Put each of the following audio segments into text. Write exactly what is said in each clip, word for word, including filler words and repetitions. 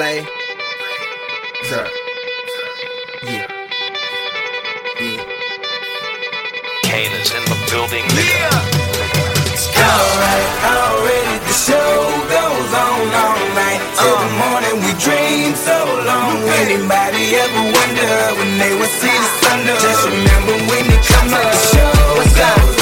Cantlay. Sir. Yeah. Yeah. Kane is in the building. Yeah. Alright, already the show goes on all night. Till the morning we dream so long. Anybody ever wonder when they would see the sun? Just remember when it comes up, the show goes on.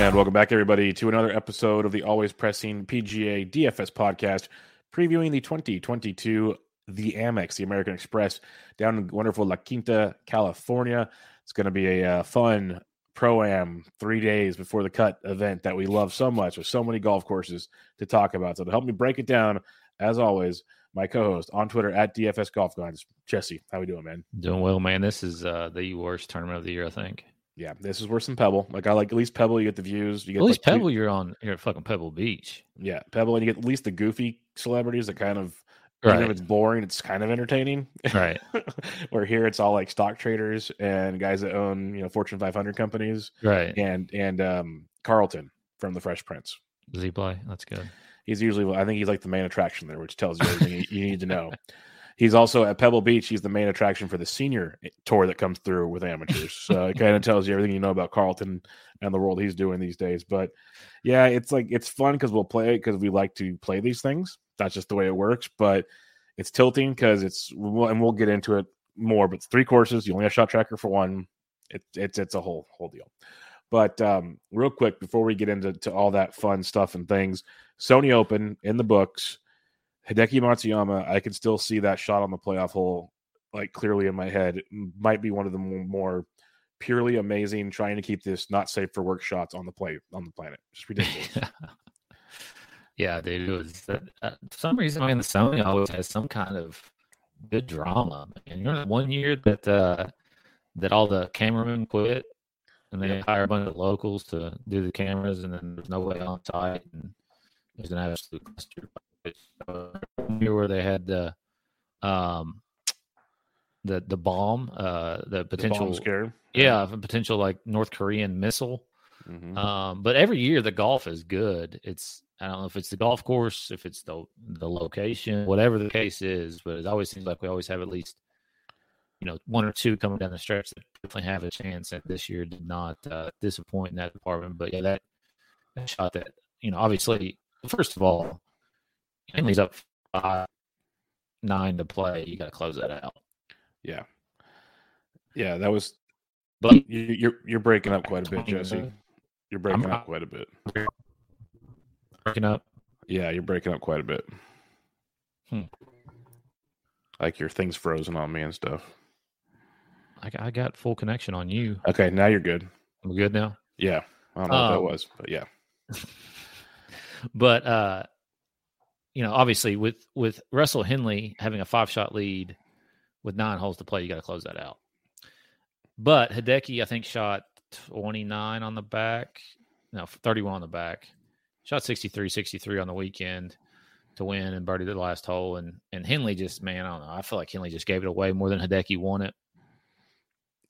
And welcome back, everybody, to another episode of the Always Pressing P G A D F S podcast, previewing the twenty twenty-two The Amex, the American Express, down in wonderful La Quinta, California. It's going to be a uh, fun pro-am three days before the cut event that we love so much, with so many golf courses to talk about. So to help me break it down, as always, my co-host on Twitter at D F S Golf Guides, Jesse. How we doing, man? Doing well, man. This is uh, the worst tournament of the year, I think. Yeah, this is worse than Pebble. Like, I like, at least Pebble, you get the views. You get at least like Pebble, two... you're on you're at fucking Pebble Beach. Yeah, Pebble, and you get at least the goofy celebrities that kind of, right. even if it's boring, it's kind of entertaining. Right. Where here, it's all like stock traders and guys that own, you know, Fortune five hundred companies. Right. And and um, Carlton from The Fresh Prince. Does he play? That's good. He's usually, I think he's like the main attraction there, which tells you everything you need to know. He's also at Pebble Beach. He's the main attraction for the senior tour that comes through with amateurs. So it kind of tells you everything you know about Carlton and the world he's doing these days. But yeah, it's like, it's fun because we'll play it because we like to play these things. That's just the way it works. But it's tilting because it's, and we'll get into it more, but it's three courses. You only have shot tracker for one. It, it's it's a whole whole deal. But um, real quick, before we get into to all that fun stuff and things, Sony Open in the books. Hideki Matsuyama, I can still see that shot on the playoff hole, like, clearly in my head. It might be one of the more purely amazing, trying to keep this not safe for work shots on the play on the planet. Just ridiculous. Yeah, dude. It was, uh, for some reason, I mean, the Sony always has some kind of good drama. And you know, one year that uh, that all the cameramen quit, and they yeah. hire a bunch of locals to do the cameras, and then there's nobody on site, and it was an absolute cluster. Year where they had the um the the bomb uh the potential the bomb scare yeah potential like North Korean missile. Mm-hmm. Um but every year the golf is good. It's, I don't know if it's the golf course, if it's the the location, whatever the case is, but it always seems like we always have at least, you know, one or two coming down the stretch that definitely have a chance. And this year did not uh, disappoint in that department. But yeah, that, that shot that, you know, obviously, first of all, Henley's up five, nine to play. You got to close that out. Yeah, yeah, that was. But you, you're you're breaking up quite a bit, Jesse. You're breaking I'm, up quite a bit. Breaking up. Yeah, you're breaking up quite a bit. Hmm. Like, your thing's frozen on me and stuff. I I got full connection on you. Okay, now you're good. I'm good now. Yeah, I don't know um, what that was, but yeah. But uh. You know, obviously, with, with Russell Henley having a five-shot lead with nine holes to play, you got to close that out. But Hideki, I think, shot twenty-nine on the back. No, thirty-one on the back. Shot sixty-three, sixty-three on the weekend to win and birdie the last hole. And and Henley just, man, I don't know. I feel like Henley just gave it away more than Hideki won it.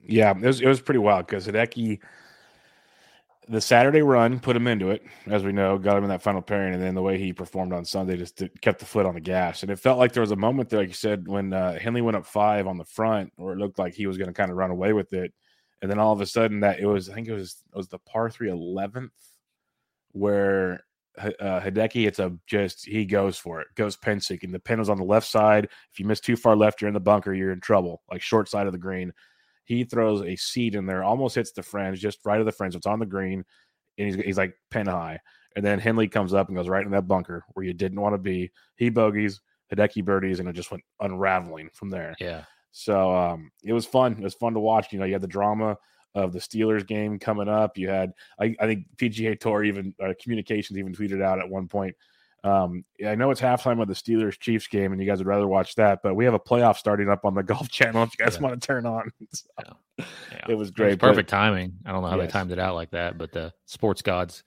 Yeah, it was, it was pretty wild because Hideki – the Saturday run put him into it, as we know, got him in that final pairing, and then the way he performed on Sunday just kept the foot on the gas. And it felt like there was a moment there, like you said, when uh, Henley went up five on the front, or it looked like he was going to kind of run away with it. And then all of a sudden, that it was, I think it was it was the par three eleventh, where uh, Hideki, it's a just he goes for it, goes pin seeking. The pin was on the left side. If you miss too far left, you're in the bunker, you're in trouble, like short side of the green. He throws a seed in there, almost hits the fringe, just right of the fringe. It's on the green, and he's he's like pin high. And then Henley comes up and goes right in that bunker where you didn't want to be. He bogeys, Hideki birdies, and it just went unraveling from there. Yeah. So um, it was fun. It was fun to watch. You know, you had the drama of the Steelers game coming up. You had, I, I think P G A Tour even uh, communications even tweeted out at one point. Um, I know it's halftime of the Steelers Chiefs game, and you guys would rather watch that, but we have a playoff starting up on the Golf Channel if you guys yeah. want to turn on. So, yeah. Yeah. It was great. It was perfect but, timing. I don't know how yes. they timed it out like that, but the sports gods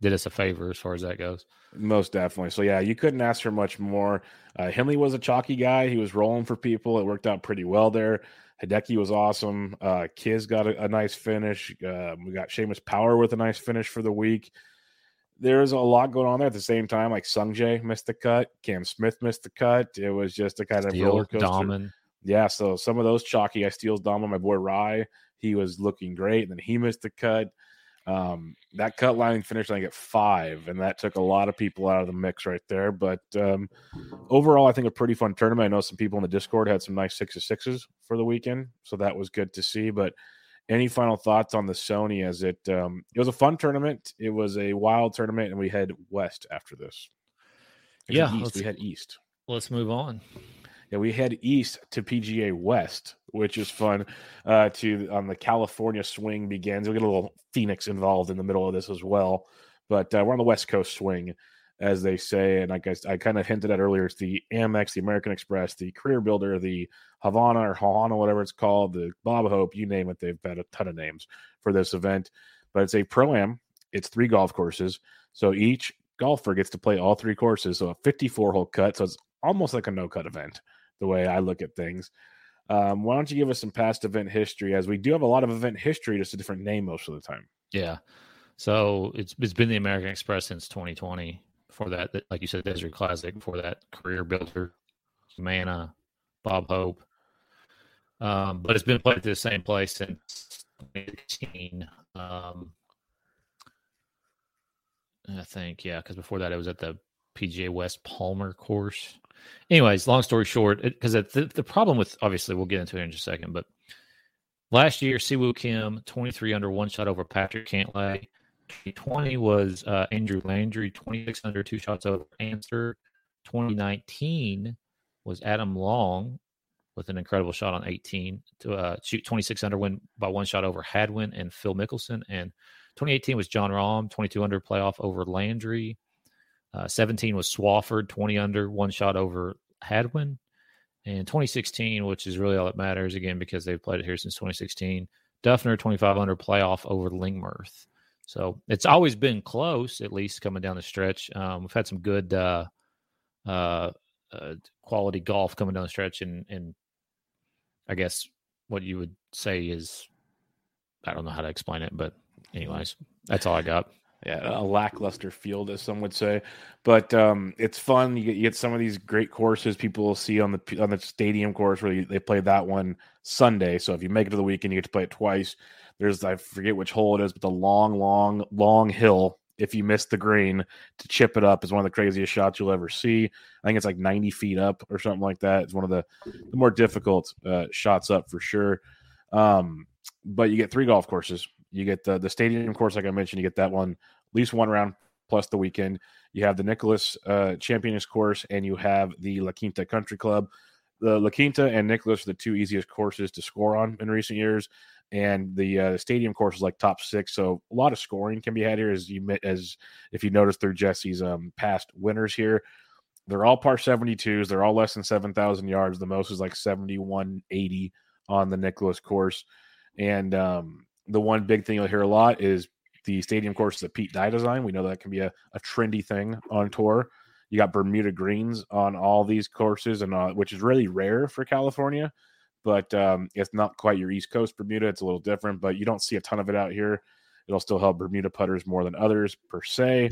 did us a favor as far as that goes. Most definitely. So, yeah, you couldn't ask for much more. Uh, Henley was a chalky guy. He was rolling for people. It worked out pretty well there. Hideki was awesome. Uh, Kiz got a, a nice finish. Uh, we got Seamus Power with a nice finish for the week. there's a lot going on there at the same time. Like Sungjae missed the cut, Cam Smith missed the cut. It was just a kind Steele, of roller coaster. Dahman. Yeah, so some of those chalky, I steals Dahman. My boy Rye, he was looking great, and then he missed the cut. Um, that cut line finished, I think, at five, and that took a lot of people out of the mix right there. But um, overall, I think a pretty fun tournament. I know some people in the Discord had some nice six of sixes for the weekend, so that was good to see. But any final thoughts on the Sony? As it um, it was a fun tournament, it was a wild tournament, and we head west after this. It's yeah, east. we head east. Let's move on. Yeah, we head east to P G A West, which is fun. Uh, to on um, the California swing begins. We'll get a little Phoenix involved in the middle of this as well. But uh, we're on the West Coast swing, as they say. And like I, I kind of hinted at earlier, it's the Amex, the American Express, the Career Builder, the Havana or Hahana, whatever it's called, the Bob Hope, you name it. They've had a ton of names for this event. But it's a Pro-Am. It's three golf courses. So each golfer gets to play all three courses. So a fifty-four hole cut. So it's almost like a no-cut event, the way I look at things. Um, why don't you give us some past event history, as we do have a lot of event history, just a different name most of the time. Yeah. So it's it's been the American Express since twenty twenty. Before that, like you said, Desert Classic. Before that, Career Builder, Humana, Bob Hope. Um, but it's been played at the same place since twenty sixteen. Um, I think, yeah, because before that it was at the P G A West Palmer course. Anyways, long story short, because the, the problem with, obviously, we'll get into it in just a second, but last year, Si Woo Kim, twenty-three under, one shot over Patrick Cantlay. twenty twenty was uh, Andrew Landry, twenty-six under, two shots over Ancer. twenty nineteen was Adam Long with an incredible shot on eighteen to uh, shoot twenty-six under, win by one shot over Hadwin and Phil Mickelson. And twenty eighteen was Jon Rahm, twenty-two under, playoff over Landry. Uh, seventeen was Swafford, twenty under, one shot over Hadwin. And twenty sixteen, which is really all that matters, again, because they've played it here since twenty sixteen, Duffner, twenty-five under, playoff over Lingmerth. So it's always been close, at least coming down the stretch. Um, we've had some good uh, uh, uh, quality golf coming down the stretch, and, and I guess what you would say is, I don't know how to explain it, but anyways, that's all I got. Yeah, a lackluster field, as some would say, but um, it's fun. You get, you get some of these great courses people will see on the on the Stadium Course, where you, they play that one Sunday. So if you make it to the weekend, you get to play it twice. There's, I forget which hole it is, but the long, long, long hill, if you miss the green, to chip it up is one of the craziest shots you'll ever see. I think it's like ninety feet up or something like that. It's one of the, the more difficult uh, shots up for sure. Um, but you get three golf courses. You get the, the Stadium Course, like I mentioned, you get that one, at least one round plus the weekend. You have the Nicholas uh, Champions Course, and you have the La Quinta Country Club. The La Quinta and Nicholas are the two easiest courses to score on in recent years, and the uh, Stadium Course is like top six, so a lot of scoring can be had here, as you as if you notice through Jesse's um, past winners here. They're all par seventy-twos. They're all less than seven thousand yards. The most is like seventy-one eighty on the Nicholas Course, and um, – the one big thing you'll hear a lot is the Stadium Course is a Pete Dye design. We know that can be a, a trendy thing on tour. You got Bermuda greens on all these courses, and uh, which is really rare for California, but um, it's not quite your East Coast Bermuda. It's a little different, but you don't see a ton of it out here. It'll still help Bermuda putters more than others per se.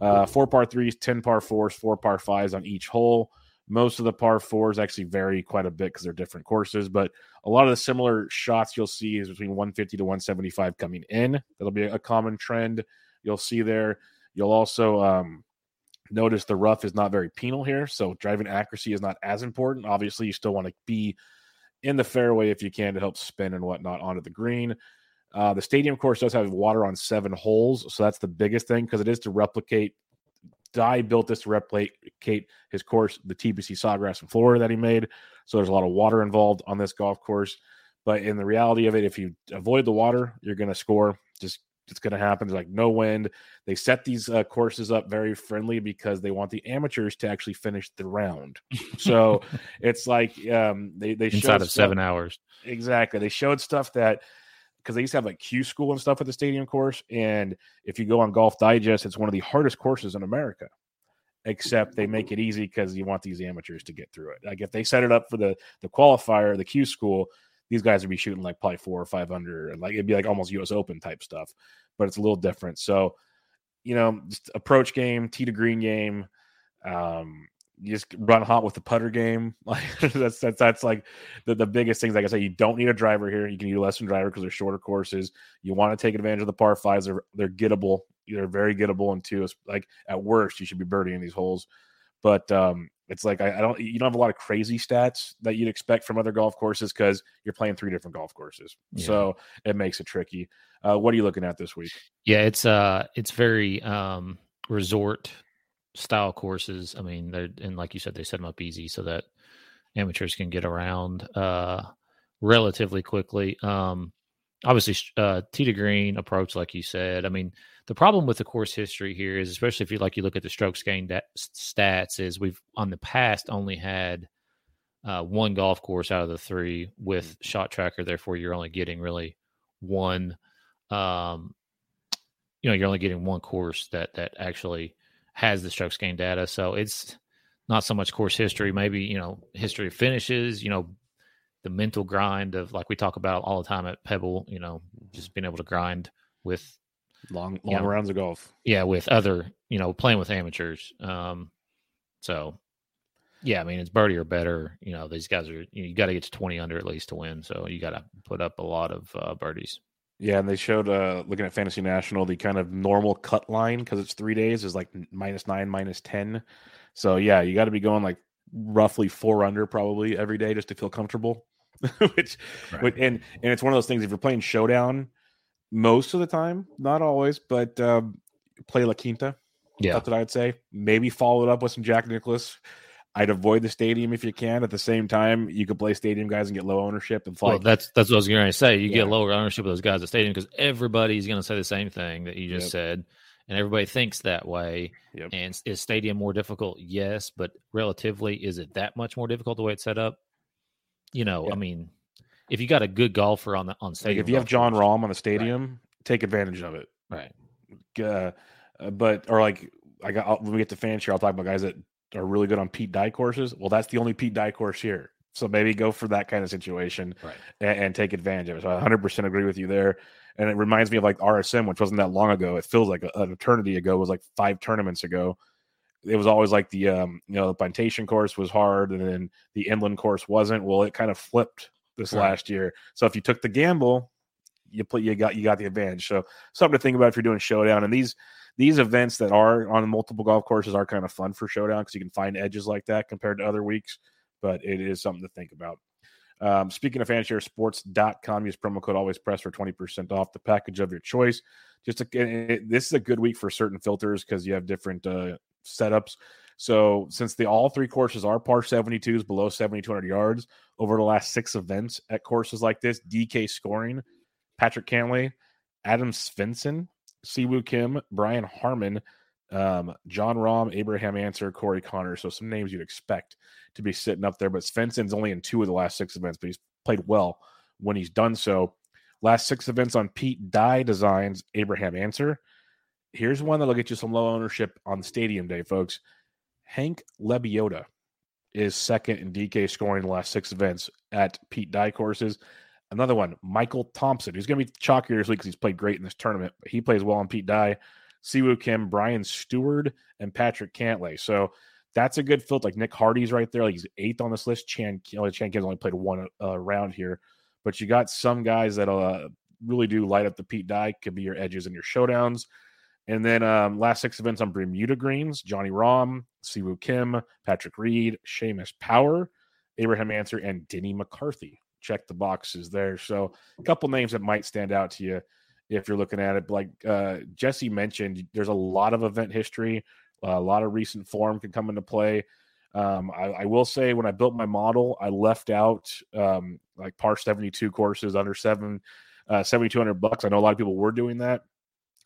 Uh, four par threes, ten par fours, four par fives on each hole. Most of the par fours actually vary quite a bit because they're different courses, but a lot of the similar shots you'll see is between one fifty to one seventy-five coming in. That'll be a common trend you'll see there. You'll also um, notice the rough is not very penal here, so driving accuracy is not as important. Obviously, you still want to be in the fairway if you can to help spin and whatnot onto the green. Uh, the Stadium Course does have water on seven holes, so that's the biggest thing because it is to replicate. Dye built this to replicate his course, the T B C Sawgrass in Florida that he made. So there's a lot of water involved on this golf course. But in the reality of it, if you avoid the water, you're going to score. Just it's going to happen. There's like no wind. They set these uh, courses up very friendly because they want the amateurs to actually finish the round. So it's like um, they they inside showed of stuff. Seven hours exactly. They showed stuff that. Because they used to have like Q school and stuff at the Stadium Course. And if you go on Golf Digest, it's one of the hardest courses in America, except they make it easy because you want these amateurs to get through it. Like if they set it up for the, the qualifier, the Q school, these guys would be shooting like probably four or five under. And like it'd be like almost U S Open type stuff, but it's a little different. So you know, just approach game, tee to green game. Um, you just run hot with the putter game. Like that's, that's, that's like the, the biggest things. Like I say, you don't need a driver here. You can use less than driver because they're shorter courses. You want to take advantage of the par fives. They're, they're gettable. They're very gettable. And two, it's like at worst, you should be birdieing these holes. But um, it's like, I, I don't, you don't have a lot of crazy stats that you'd expect from other golf courses because you're playing three different golf courses. Yeah. So it makes it tricky. Uh, what are you looking at this week? Yeah, it's uh, it's very um, resort style courses. I mean, they're, and like you said, they set them up easy so that amateurs can get around uh, relatively quickly. Um, obviously, uh, tee to green approach, like you said. I mean, the problem with the course history here is, especially if you like, you look at the strokes gained da- stats, is we've on the past only had uh, one golf course out of the three with shot tracker. Therefore, you're only getting really one. Um, you know, you're only getting one course that that actually has the strokes gained data. So it's not so much course history. Maybe, you know, history of finishes. You know, the mental grind of, like we talk about all the time at Pebble. You know, just being able to grind with. Long, long you know, rounds of golf. Yeah, with other, you know, playing with amateurs. Um, so, yeah, I mean, it's birdie or better. You know, these guys are, you got to get to twenty under at least to win. So you got to put up a lot of uh, birdies. Yeah, and they showed, uh, looking at Fantasy National, the kind of normal cut line, because it's three days, is like minus nine, minus ten. So, yeah, you got to be going like roughly four under probably every day just to feel comfortable. Which, right. and, and it's one of those things, if you're playing Showdown, most of the time, not always, but um, play La Quinta. Yeah. That's what I'd say. Maybe follow it up with some Jack Nicklaus. I'd avoid the stadium if you can. At the same time, you could play stadium guys and get low ownership. And fly. Well, that's that's what I was going to say. You yeah. get lower ownership of those guys at stadium because everybody's going to say the same thing that you just yep. said, and everybody thinks that way. Yep. And is stadium more difficult? Yes, but relatively, is it that much more difficult the way it's set up? You know, yep. I mean... If you got a good golfer on the on stadium, like if you have Jon Rahm on a stadium, right. take advantage of it. Right. Uh, but or like I got I'll, when we get to fans here, I'll talk about guys that are really good on Pete Dye courses. Well, that's the only Pete Dye course here, so maybe go for that kind of situation right. and, and take advantage of it. So I one hundred percent agree with you there. And it reminds me of like R S M, which wasn't that long ago. It feels like an eternity ago. It was like five tournaments ago. It was always like the um, you know the plantation course was hard, and then the inland course wasn't. Well, it kind of flipped. This right. last year, so if you took the gamble, you play, you got you got the advantage. So something to think about if you're doing Showdown. And these these events that are on multiple golf courses are kind of fun for Showdown because you can find edges like that compared to other weeks. But it is something to think about. Um, speaking of fan share sports dot com, use promo code AlwaysPress for twenty percent off the package of your choice. Just to, it, this is a good week for certain filters because you have different uh, setups. So since the all three courses are par seventy-twos below seventy-two hundred yards over the last six events at courses like this, D K scoring, Patrick Cantlay, Adam Svensson, Si Woo Kim, Brian Harman, um, Jon Rahm, Abraham Ancer, Corey Conners. So some names you'd expect to be sitting up there, but Svensson's only in two of the last six events, but he's played well when he's done so. Last six events on Pete Dye Designs, Abraham Ancer. Here's one that'll get you some low ownership on Stadium Day, folks. Hank Lebiota is second in D K scoring the last six events at Pete Dye courses. Another one, Michael Thompson, who's going to be chalkier this week because he's played great in this tournament, but he plays well on Pete Dye. Si Woo Kim, Brian Stewart, and Patrick Cantlay. So that's a good filter. Like Nick Hardy's right there. Like he's eighth on this list. Chan, you know, Chan Kim's only played one uh, round here, but you got some guys that uh, really do light up the Pete Dye. Could be your edges and your showdowns. And then um, last six events on Bermuda greens, Johnny Rahm, Si Woo Kim, Patrick Reed, Seamus Power, Abraham Ancer, and Denny McCarthy. Check the boxes there. So a couple names that might stand out to you if you're looking at it. Like uh, Jesse mentioned, there's a lot of event history. A lot of recent form can come into play. Um, I, I will say when I built my model, I left out um, like par seventy-two courses under seven, uh, seventy-two hundred bucks. I know a lot of people were doing that.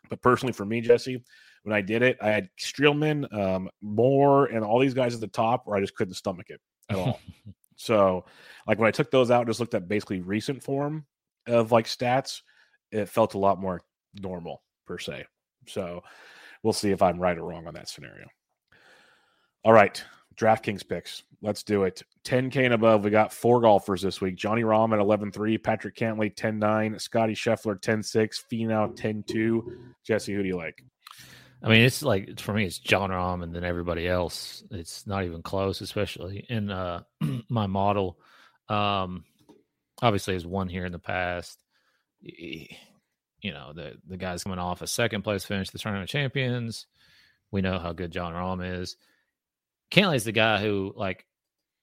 But personally, for me, Jesse, when I did it, I had Streelman, um, Moore, and all these guys at the top where I just couldn't stomach it at all. So, like, when I took those out and just looked at basically recent form of, like, stats, it felt a lot more normal, per se. So, we'll see if I'm right or wrong on that scenario. All right, DraftKings picks. Let's do it. ten K and above, we got four golfers this week. Johnny Rahm at eleven three, Patrick Cantlay ten nine, Scotty Scheffler ten six, Finau ten two. Jesse, who do you like? I mean, it's like, for me, it's Jon Rahm and then everybody else. It's not even close, especially in uh, my model. Um, obviously, has won here in the past. You know, the, the guy's coming off a second-place finish, the Tournament of Champions. We know how good Jon Rahm is. Cantlay's the guy who, like,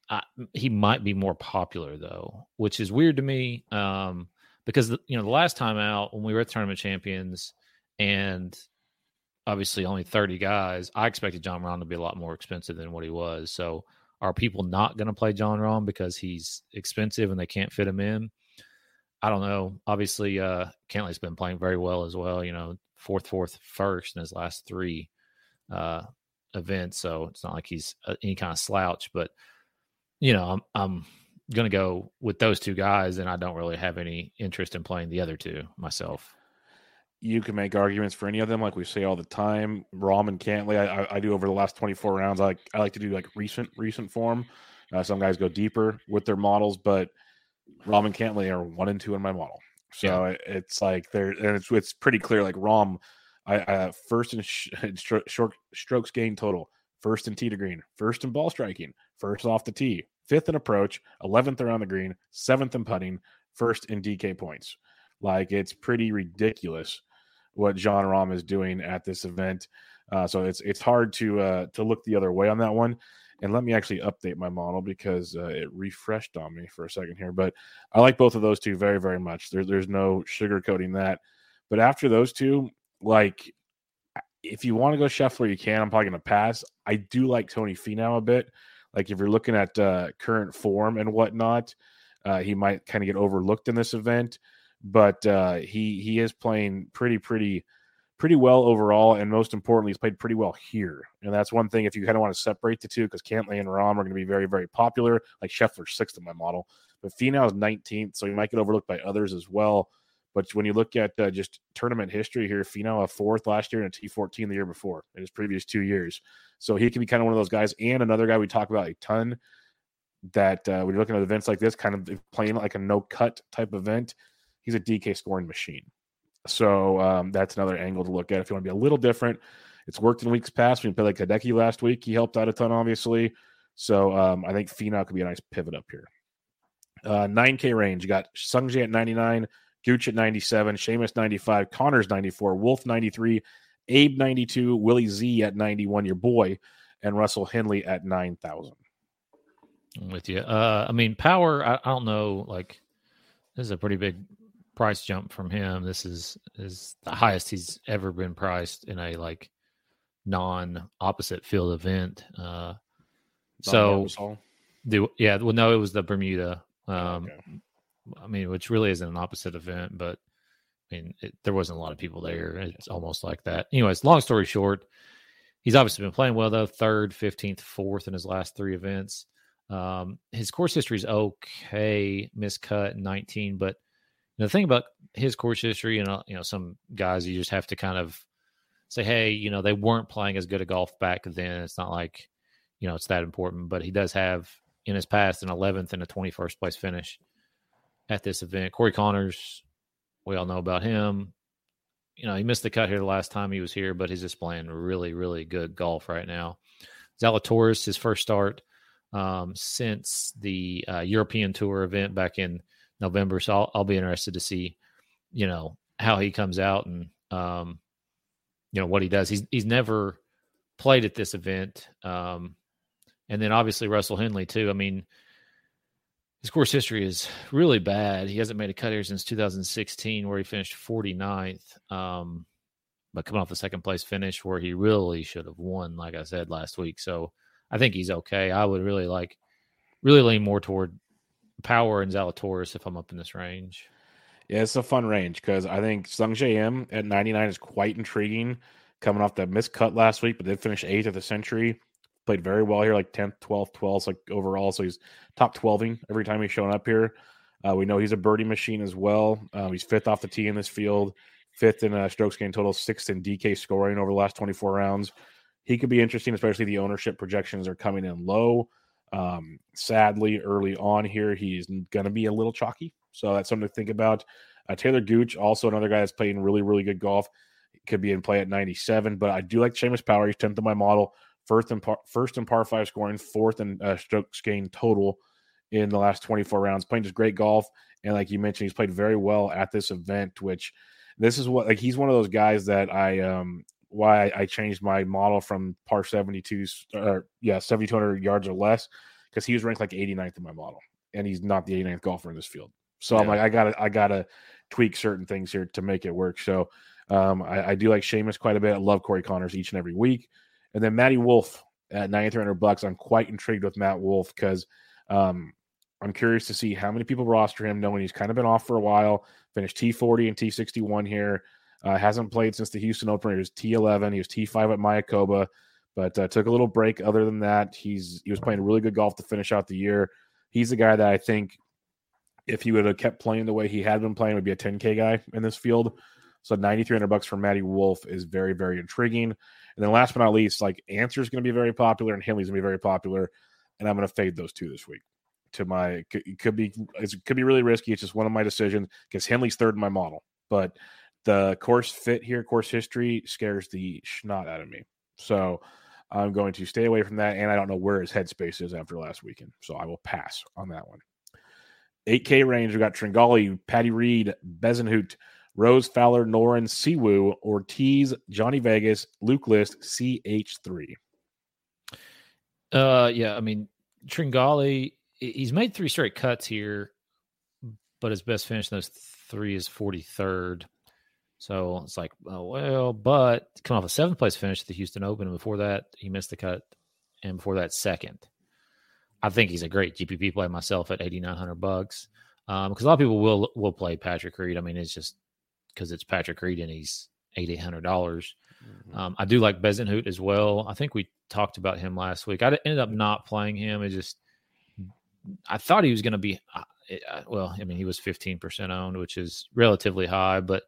I, he might be more popular, though, which is weird to me um, because, the, you know, the last time out when we were at the Tournament of Champions and – obviously only thirty guys, I expected Jon Rahm to be a lot more expensive than what he was. So are people not going to play Jon Rahm because he's expensive and they can't fit him in? I don't know. Obviously, uh, Cantlay's been playing very well as well, you know, fourth, fourth, first in his last three uh, events. So it's not like he's any kind of slouch, but, you know, I'm, I'm going to go with those two guys, and I don't really have any interest in playing the other two myself. You can make arguments for any of them, like we say all the time. Rahm and Cantlay, I, I, I do over the last twenty-four rounds. I like, I like to do like recent recent form. Uh, some guys go deeper with their models, but Rahm and Cantlay are one and two in my model. So yeah. it, it's like they're, and it's it's pretty clear. Like Rahm, I, I first in sh- stro- short strokes gained total, first in tee to green, first in ball striking, first off the tee, fifth in approach, eleventh around the green, seventh in putting, first in D K points. Like it's pretty ridiculous what Jon Rahm is doing at this event. Uh, so it's it's hard to uh, to look the other way on that one. And let me actually update my model because uh, it refreshed on me for a second here. But I like both of those two very, very much. There, there's no sugarcoating that. But after those two, like, if you want to go Scheffler, you can. I'm probably going to pass. I do like Tony Finau a bit. Like, if you're looking at uh, current form and whatnot, uh, he might kind of get overlooked in this event. But uh, he he is playing pretty, pretty, pretty well overall. And most importantly, he's played pretty well here. And that's one thing if you kind of want to separate the two, because Cantlay and Rahm are going to be very, very popular. Like Scheffler's sixth in my model. But Finau is nineteenth, so he might get overlooked by others as well. But when you look at uh, just tournament history here, Finau a fourth last year and a T fourteen the year before in his previous two years. So he can be kind of one of those guys. And another guy we talk about a ton that uh, when you're looking at events like this, kind of playing like a no-cut type event, he's a D K scoring machine. So um, that's another angle to look at. If you want to be a little different, it's worked in weeks past. We played like Hideki last week. He helped out a ton, obviously. So um, I think Finau could be a nice pivot up here. Uh, nine K range. You got Sungjae at ninety-nine, Gooch at ninety-seven, Seamus ninety-five, Conners ninety-four, Wolf ninety-three, Abe ninety-two, Willie Z at ninety-one, your boy, and Russell Henley at nine thousand. I'm with you. Uh, I mean, Power, I, I don't know. Like, this is a pretty big price jump from him. This is is the highest he's ever been priced in a like non opposite field event. Uh, so the, yeah, well, no, it was the Bermuda. Um, okay. I mean, which really isn't an opposite event, but I mean, it, there wasn't a lot of people there. It's almost like that. Anyways, long story short, he's obviously been playing well though. Third, fifteenth, fourth in his last three events. Um, his course history is okay. Miscut nineteen, but the thing about his course history, and you know, you know, some guys you just have to kind of say, hey, you know, they weren't playing as good a golf back then. It's not like, you know, it's that important. But he does have in his past an eleventh and a twenty-first place finish at this event. Corey Conners, we all know about him. You know, he missed the cut here the last time he was here, but he's just playing really, really good golf right now. Zalatoris, his first start um, since the uh, European Tour event back in November, so I'll, I'll be interested to see, you know, how he comes out and, um, you know, what he does. He's he's never played at this event. Um, and then obviously Russell Henley too. I mean, his course history is really bad. He hasn't made a cut here since two thousand sixteen where he finished forty-ninth, um, but coming off the second place finish where he really should have won, like I said last week. So I think he's okay. I would really like, really lean more toward Power and Zalatoris if I'm up in this range. Yeah, it's a fun range because I think Sungjae Im at ninety-nine is quite intriguing coming off that miscut last week, but they finished eighth of the century. Played very well here, like tenth, twelfth, twelfth, like overall. So he's top twelving every time he's shown up here. Uh, we know he's a birdie machine as well. Um, he's fifth off the tee in this field, fifth in uh, strokes gained total, sixth in D K scoring over the last twenty-four rounds. He could be interesting, especially the ownership projections are coming in low. Um, sadly, early on here, he's going to be a little chalky. So that's something to think about. Uh, Taylor Gooch, also another guy that's playing really, really good golf. could be in play at ninety-seven, but I do like Seamus Power. He's tenth in my model, first in par, first in par five scoring, fourth in uh, strokes gained total in the last twenty-four rounds. Playing just great golf, and like you mentioned, he's played very well at this event. Which this is what like he's one of those guys that I um why I changed my model from par seventy-twos or yeah seventy-two hundred yards or less, because he was ranked like eighty-ninth in my model, and he's not the eighty-ninth golfer in this field. So yeah. I'm like, I gotta, I gotta tweak certain things here to make it work. So um, I, I do like Seamus quite a bit. I love Corey Conners each and every week. And then Matty Wolf at ninety-three hundred bucks. I'm quite intrigued with Matt Wolf because um, I'm curious to see how many people roster him, knowing he's kind of been off for a while. Finished T forty and T sixty-one here. Uh, hasn't played since the Houston Open. He was T eleven. He was T five at Mayakoba, but uh, took a little break. Other than that, he's he was playing really good golf to finish out the year. He's the guy that I think, if he would have kept playing the way he had been playing, would be a ten K guy in this field. So ninety-three hundred bucks for Matty Wolf is very, very intriguing. And then last but not least, like Ancer is going to be very popular and Henley's going to be very popular. And I'm going to fade those two this week to my, it could be, it could be really risky. It's just one of my decisions because Henley's third in my model, but the course fit here, course history scares the snot out of me. So I'm going to stay away from that. And I don't know where his headspace is after last weekend. So I will pass on that one. eight K range, we got Tringali, Patty Reed, Bezuidenhout, Rose Fowler, Noren, Si Woo, Ortiz, Johnny Vegas, Luke List, C H three. Uh, yeah, I mean, Tringali, he's made three straight cuts here, but his best finish in those three is forty-third. So it's like, oh, well, but coming off a seventh place finish at the Houston Open, and before that, he missed the cut, and before that, second. I think he's a great G P P play myself at eighty-nine hundred bucks. Um, because a lot of people will, will play Patrick Reed. I mean, it's just because it's Patrick Reed and he's eighty-eight hundred dollars. Mm-hmm. Um, I do like Bezuidenhout as well. I think we talked about him last week. I ended up not playing him. It just, I thought he was going to be, well, I mean, he was fifteen percent owned, which is relatively high, but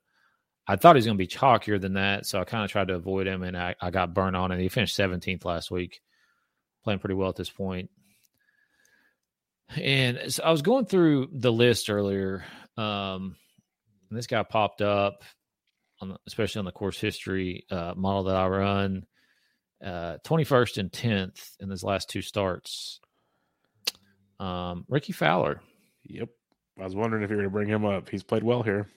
I thought he was going to be chalkier than that. So I kind of tried to avoid him and I, I got burned on it. He finished seventeenth last week, playing pretty well at this point. And so I was going through the list earlier. Um, and this guy popped up, on the, especially on the course history uh, model that I run, uh, twenty-first and tenth in his last two starts. Um, Ricky Fowler. Yep. I was wondering if you were going to bring him up. He's played well here.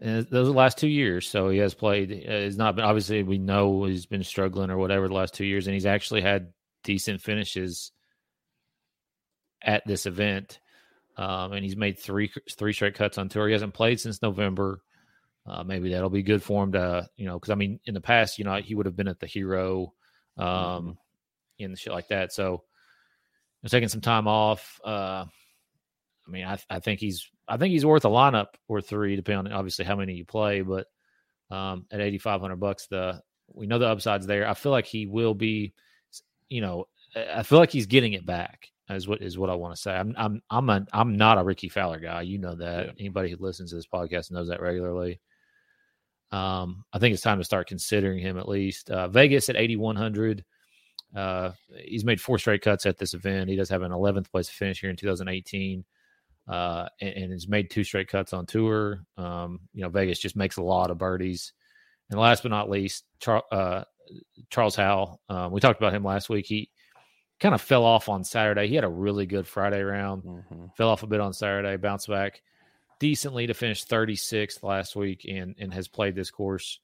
And those are the last two years. So he has played. It's not been, obviously, we know he's been struggling or whatever the last two years. And he's actually had decent finishes at this event, um, and he's made three three straight cuts on tour. He hasn't played since November. Uh, maybe that'll be good for him to, you know, because I mean, in the past, you know, he would have been at the Hero, um, mm-hmm. and shit like that. So, I'm taking some time off. Uh, I mean, I, I think he's I think he's worth a lineup or three, depending on obviously how many you play. But um, at eighty-five hundred bucks, the we know the upside's there. I feel like he will be, you know, I feel like he's getting it back. Is what is what I want to say. I'm I'm I'm a, I'm not a Ricky Fowler guy. You know that. Yeah. Anybody who listens to this podcast knows that regularly. Um, I think it's time to start considering him at least. Uh, Vegas at eighty-one hundred. Uh, he's made four straight cuts at this event. He does have an eleventh place finish here in two thousand eighteen, uh, and, and has made two straight cuts on tour. Um, you know, Vegas just makes a lot of birdies. And last but not least, Char- uh, Charles Howell. Uh, we talked about him last week. He kind of fell off on Saturday. He had a really good Friday round, mm-hmm. fell off a bit on Saturday, bounced back decently to finish thirty-sixth last week and, and has played this course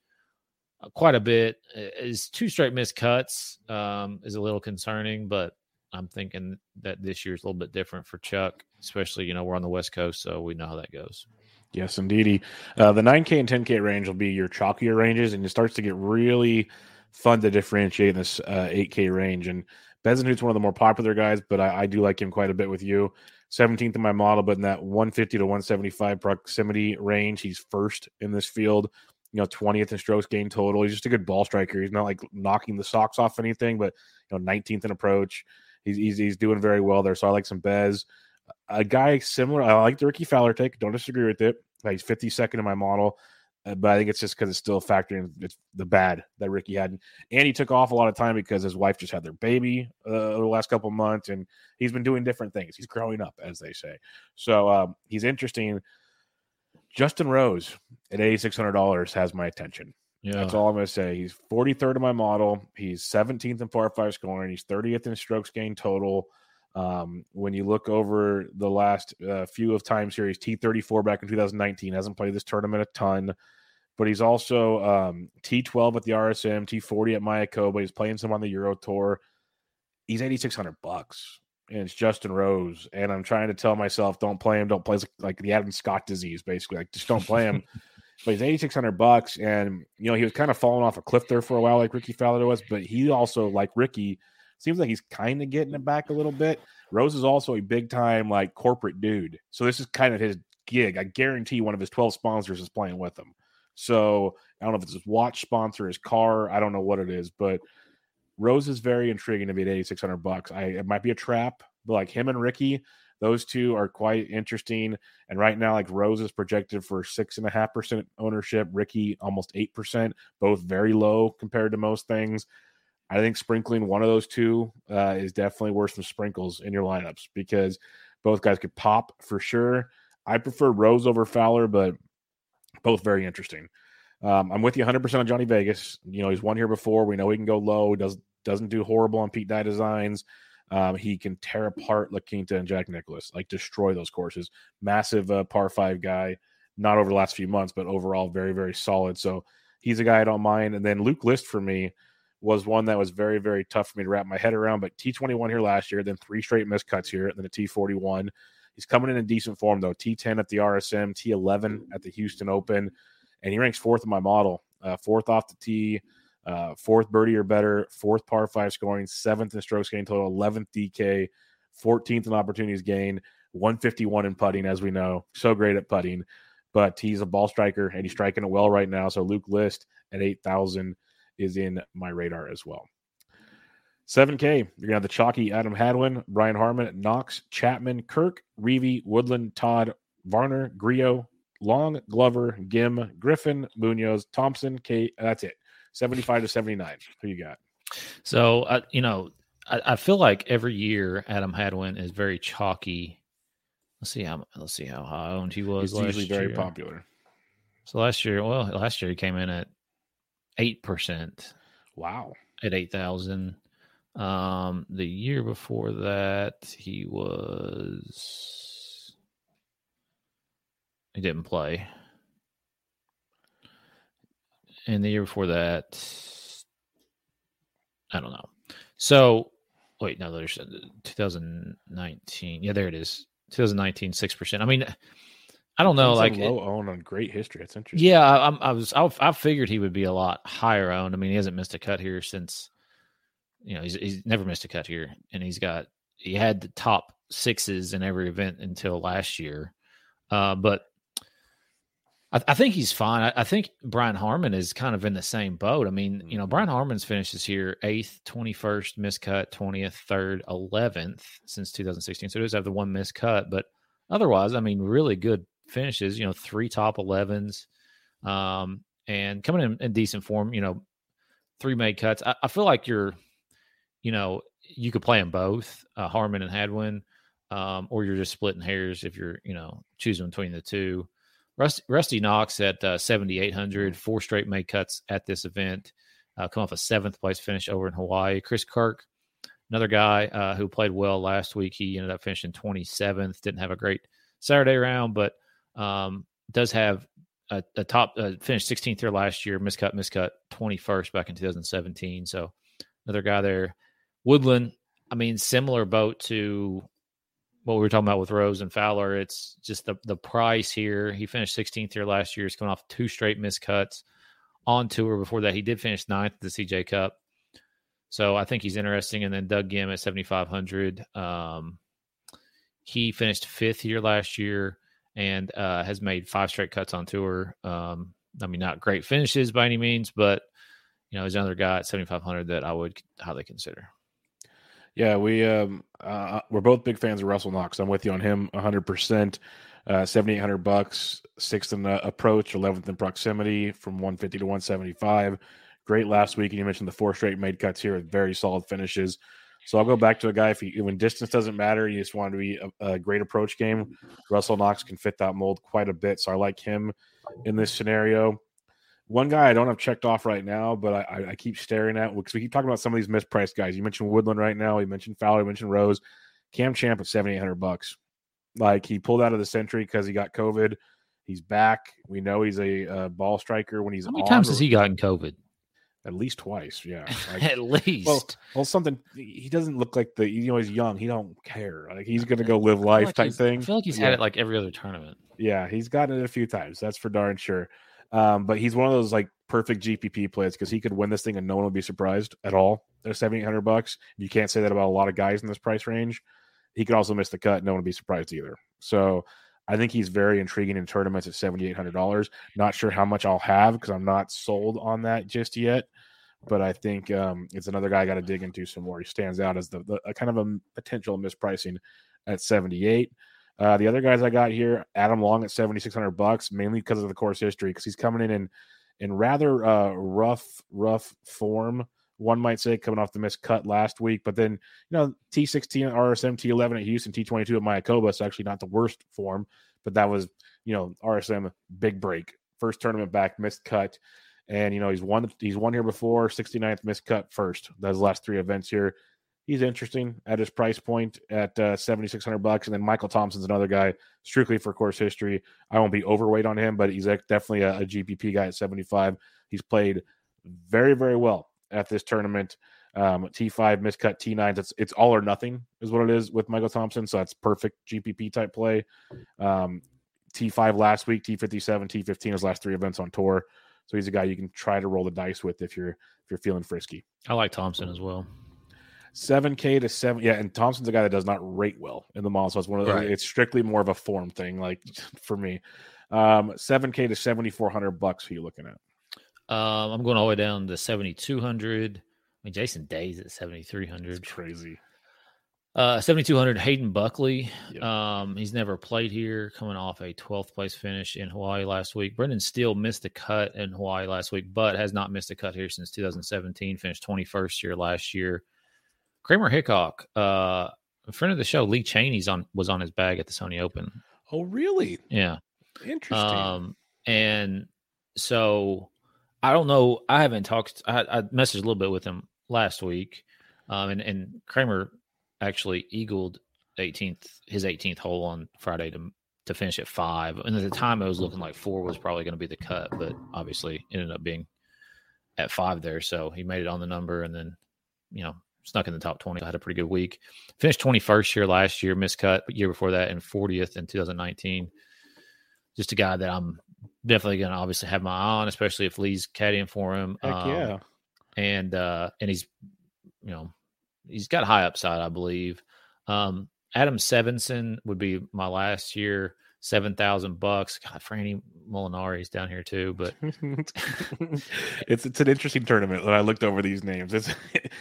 quite a bit. His two straight missed cuts um, is a little concerning, but I'm thinking that this year's a little bit different for Chuck, especially, you know, we're on the West Coast, so we know how that goes. Yes, indeedy. Uh, the nine K and ten K range will be your chalkier ranges, and it starts to get really fun to differentiate in this uh, eight K range. And Bezuidenhout's one of the more popular guys, but I, I do like him quite a bit with you. seventeenth in my model, but in that one fifty to one seventy-five proximity range, he's first in this field. You know, twentieth in strokes gained total. He's just a good ball striker. He's not like knocking the socks off anything, but you know, nineteenth in approach. He's he's, he's doing very well there. So I like some Bez. A guy similar. I like the Ricky Fowler take. Don't disagree with it. He's fifty-second in my model. But I think it's just because it's still factoring it's the bad that Ricky had. And he took off a lot of time because his wife just had their baby uh, over the last couple of months, and he's been doing different things. He's growing up, as they say. So um, he's interesting. Justin Rose at eighty-six hundred dollars has my attention. Yeah. That's all I'm going to say. He's forty-third in my model. He's seventeenth in par five scoring. He's thirtieth in strokes gained total. Um, when you look over the last uh, few of time series, T thirty-four back in two thousand nineteen, hasn't played this tournament a ton, but he's also um, T twelve at the R S M, T forty at Mayakoba. He's playing some on the Euro Tour. He's eighty-six hundred bucks, and it's Justin Rose. And I'm trying to tell myself, don't play him. Don't play like the Adam Scott disease, basically. Like, just don't play him. But he's eighty-six hundred bucks, and you know he was kind of falling off a cliff there for a while, like Ricky Fowler was. But he also, like Ricky, seems like he's kind of getting it back a little bit. Rose is also a big time like corporate dude, so this is kind of his gig. I guarantee one of his twelve sponsors is playing with him. So I don't know if it's his watch sponsor, his car. I don't know what it is, but Rose is very intriguing to me at eighty-six hundred bucks. I it might be a trap, but like him and Ricky, those two are quite interesting. And right now, like Rose is projected for six and a half percent ownership. Ricky almost eight percent, both very low compared to most things. I think sprinkling one of those two uh, is definitely worth some sprinkles in your lineups because both guys could pop for sure. I prefer Rose over Fowler, but both very interesting. Um, I'm with you one hundred percent on Johnny Vegas. You know, he's won here before. We know he can go low. Does doesn't do horrible on Pete Dye designs. Um, he can tear apart La Quinta and Jack Nicklaus, like destroy those courses. Massive uh, par five guy, not over the last few months, but overall very, very solid. So he's a guy I don't mind. And then Luke List for me was one that was very, very tough for me to wrap my head around. But T twenty-one here last year, then three straight missed cuts here, and then a T forty-one. He's coming in in decent form, though. T ten at the R S M, T eleven at the Houston Open. And he ranks fourth in my model, uh, fourth off the tee, Uh, fourth birdie or better, fourth par five scoring, seventh in strokes gained total, eleventh D K, fourteenth in opportunities gained, one fifty-one in putting, as we know. So great at putting, but he's a ball striker and he's striking it well right now. So Luke List at eight thousand is in my radar as well. seven K, you're going to have the chalky Adam Hadwin, Brian Harman, Knox, Chapman, Kirk, Reevy, Woodland, Todd, Varner, Griot, Long, Glover, Gim, Griffin, Munoz, Thompson, Kate. That's it. seventy-five to seventy-nine. Who you got? So, uh, you know, I, I feel like every year Adam Hadwin is very chalky. Let's see how let's see how high owned he was. He's usually very popular. So last year, well, last year he came in at eight percent. Wow, at eight thousand. Um, the year before that, he was he didn't play. And the year before that, I don't know. So, wait, no, there's twenty nineteen. Yeah, there it is. twenty nineteen, six percent. I mean, I don't know. Like low owned on great history. It's interesting. Yeah, I, I was. I, I figured he would be a lot higher owned. I mean, he hasn't missed a cut here since. You know, he's he's never missed a cut here, and he's got he had the top sixes in every event until last year, uh, but. I, I think he's fine. I, I think Brian Harman is kind of in the same boat. I mean, you know, Brian Harman's finishes here eighth, twenty-first, miscut, twentieth, third, eleventh since two thousand sixteen. So he does have the one miscut, but otherwise, I mean, really good finishes, you know, three top elevens um, and coming in, in decent form, you know, three made cuts. I, I feel like you're, you know, you could play them both, uh, Harman and Hadwin, um, or you're just splitting hairs if you're, you know, choosing between the two. Rusty, Rusty Knox at uh, seventy-eight hundred, four straight made cuts at this event. Uh, come off a seventh place finish over in Hawaii. Chris Kirk, another guy uh, who played well last week. He ended up finishing twenty-seventh. Didn't have a great Saturday round, but um, does have a, a top uh, finish sixteenth here last year. Miscut, miscut, twenty-first back in two thousand seventeen. So another guy there. Woodland, I mean, similar boat to what we were talking about with Rose and Fowler. It's just the the price here. He finished sixteenth here last year. He's coming off two straight missed cuts on tour. Before that, he did finish ninth at the C J Cup. So I think he's interesting. And then Doug Gim at seventy-five hundred. Um, he finished fifth here last year and uh, has made five straight cuts on tour. Um, I mean, not great finishes by any means, but, you know, he's another guy at seventy-five hundred that I would highly consider. Yeah, we, um, uh, we're both big fans of Russell Knox. I'm with you on him one hundred percent. Uh, seventy-eight hundred bucks, sixth in the approach, eleventh in proximity from one fifty to one seventy-five. Great last week. And you mentioned the four straight made cuts here with very solid finishes. So I'll go back to a guy, if you, when distance doesn't matter, you just want to be a, a great approach game. Russell Knox can fit that mold quite a bit, so I like him in this scenario. One guy I don't have checked off right now, but I, I keep staring at, because we keep talking about some of these mispriced guys. You mentioned Woodland right now. You mentioned Fowler. You mentioned Rose. Cam Champ at seventy-eight hundred bucks. Like, he pulled out of the Century because he got COVID. He's back. We know he's a uh, ball striker when he's on. How many on times has he gotten COVID? At least twice, yeah. Like, at least. Well, well, something. He doesn't look like the. You know, he's young. He don't care. Like, he's gonna go live life, like, type thing. I feel like he's yeah. had it like every other tournament. Yeah, he's gotten it a few times. That's for darn sure. Um, but he's one of those like perfect G P P plays, because he could win this thing and no one would be surprised at all. They're seventy-eight hundred bucks. You can't say that about a lot of guys in this price range. He could also miss the cut. No one would be surprised either. So I think he's very intriguing in tournaments at seventy-eight hundred dollars. Not sure how much I'll have, because I'm not sold on that just yet. But I think um, it's another guy I got to dig into some more. He stands out as the, the a kind of a potential mispricing at seventy-eight. Uh, the other guys I got here, Adam Long at seventy-six hundred bucks, mainly because of the course history, because he's coming in in, in rather uh, rough, rough form, one might say, coming off the missed cut last week. But then, you know, T sixteen at R S M, T eleven at Houston, T twenty-two at Mayakoba, so actually not the worst form, but that was, you know, R S M, big break. First tournament back, missed cut. And, you know, he's won, he's won here before, sixty-ninth missed cut first. Those last three events here. He's interesting at his price point at uh, seventy-six hundred bucks. And then Michael Thompson's another guy strictly for course history. I won't be overweight on him, but he's definitely a, a G P P guy at seventy-five. He's played very, very well at this tournament. Um, T five, miscut, T nines. It's, it's all or nothing is what it is with Michael Thompson. So that's perfect G P P type play. Um, T five last week, T fifty-seven, T fifteen his last three events on tour. So he's a guy you can try to roll the dice with if you're, if you're feeling frisky. I like Thompson as well. seven K to seven, yeah, and Thompson's a guy that does not rate well in the model, so it's one of the, right. It's strictly more of a form thing, like for me. Um, seven K to seventy-four hundred bucks. Who are you looking at? Um, I'm going all the way down to seventy-two hundred. I mean, Jason Day's at seventy-three hundred. That's crazy. Uh, seventy-two hundred. Hayden Buckley. Yep. Um, he's never played here, coming off a twelfth place finish in Hawaii last week. Brendan Steele missed the cut in Hawaii last week, but has not missed a cut here since two thousand seventeen. Finished twenty-first here last year. Kramer Hickok, uh, a friend of the show, Lee Chaney's on was on his bag at the Sony Open. Oh, really? Yeah. Interesting. Um, and so I don't know. I haven't talked. I, I messaged a little bit with him last week, um, and and Kramer actually eagled eighteenth his eighteenth hole on Friday to to finish at five. And at the time, it was looking like four was probably going to be the cut, but obviously ended up being at five there. So he made it on the number, and then you know. Snuck in the top twenty. I had a pretty good week. Finished twenty-first here last year, missed cut year before that, and fortieth in two thousand nineteen. Just a guy that I'm definitely going to obviously have my eye on, especially if Lee's caddying for him. Heck um, yeah. And, uh, and he's, you know, he's got high upside, I believe. Um, Adam Svensson would be my last year, seven thousand bucks. God, Franny Molinari's down here too, but it's it's an interesting tournament. When I looked over these names, it's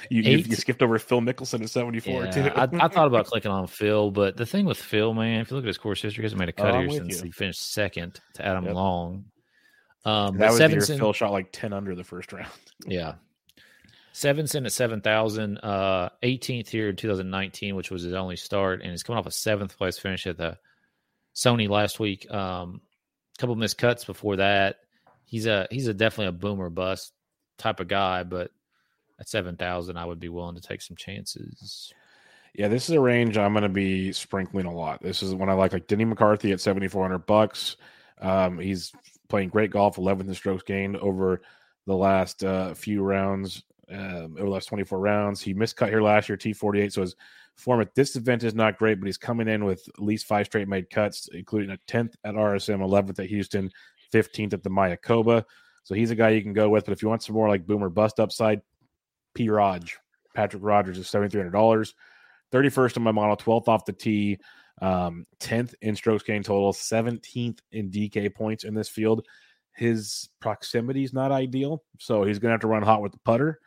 you, you, you skipped over Phil Mickelson at seventy-four. Yeah, too. I, I thought about clicking on Phil, but the thing with Phil, man, if you look at his course history, he hasn't made a cut oh, here since you. He finished second to Adam yep. Long. Um, that was the year Phil shot like ten under the first round. Yeah. Svensson at seven thousand, uh, eighteenth here in two thousand nineteen, which was his only start, and he's coming off a seventh place finish at the Sony last week, um, a couple of missed cuts before that. He's a he's a definitely a boomer bust type of guy, but at seven thousand, I would be willing to take some chances. Yeah, this is a range I'm going to be sprinkling a lot. This is one I like, like Denny McCarthy at seventy four hundred bucks. Um, he's playing great golf, eleventh in strokes gained over the last uh, few rounds, um, over the last twenty four rounds. He missed cut here last year, T forty eight, so his form at this event is not great, but he's coming in with at least five straight made cuts, including a tenth at R S M, eleventh at Houston, fifteenth at the Mayakoba. So he's a guy you can go with. But if you want some more like boomer bust upside, P. Rodge, Patrick Rogers is seventy-three hundred dollars. thirty-first in my model, twelfth off the tee, um, tenth in strokes gained total, seventeenth in D K points in this field. His proximity is not ideal, so he's going to have to run hot with the putter.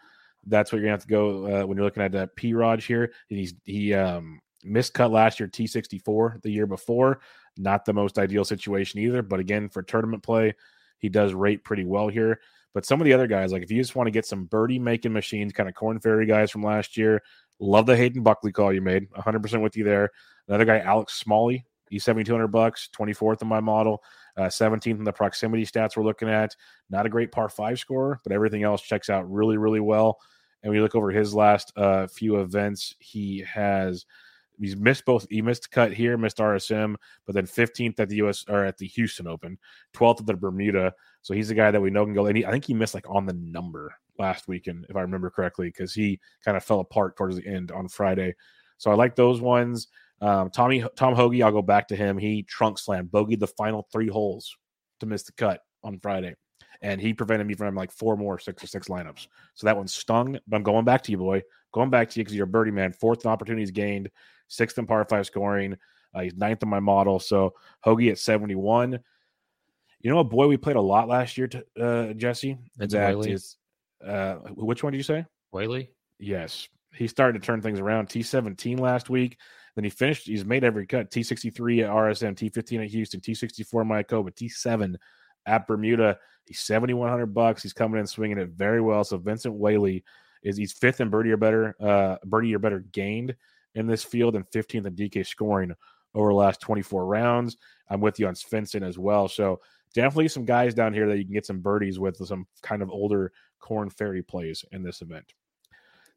That's what you're going to have to go uh, when you're looking at that P. Rodge here. He's, he um, missed cut last year, T sixty-four the year before. Not the most ideal situation either. But again, for tournament play, he does rate pretty well here. But some of the other guys, like if you just want to get some birdie-making machines, kind of Corn Ferry guys from last year, Love the Hayden Buckley call you made. one hundred percent with you there. Another guy, Alex Smalley. He's seventy-two hundred bucks, twenty-fourth in my model, uh, seventeenth in the proximity stats we're looking at. Not a great par five scorer, but everything else checks out really, really well. And we look over his last uh, few events. He has he's missed both. He missed cut here, missed R S M, but then fifteenth at the U S or at the Houston Open, twelfth at the Bermuda. So he's a guy that we know can go. And he, I think he missed like on the number last weekend, if I remember correctly, because he kind of fell apart towards the end on Friday. So I like those ones. Um, Tommy Tom Hoagie, I'll go back to him. He trunk slammed, bogeyed the final three holes to miss the cut on Friday, and he prevented me from like four more six or six lineups. So that one stung, but I'm going back to you, boy. Going back to you because you're a birdie man. Fourth in opportunities gained, sixth in par five scoring. Uh, he's ninth in my model. So Hoagie at seventy-one. You know, a boy we played a lot last year, t- uh, Jesse. That's that Whaley. Is, uh, which one did you say? Whaley. Yes, he started to turn things around. T seventeen last week. Then he finished. He's made every cut. T sixty-three at R S M, T fifteen at Houston, T sixty-four at Mayakoba, T seven at Bermuda. He's seventy-one hundred bucks. He's coming in swinging it very well. So Vincent Whaley is he's fifth in birdie or better, uh, birdie or better gained in this field, and fifteenth in D K scoring over the last twenty-four rounds. I'm with you on Svensson as well. So definitely some guys down here that you can get some birdies with, some kind of older corn fairy plays in this event.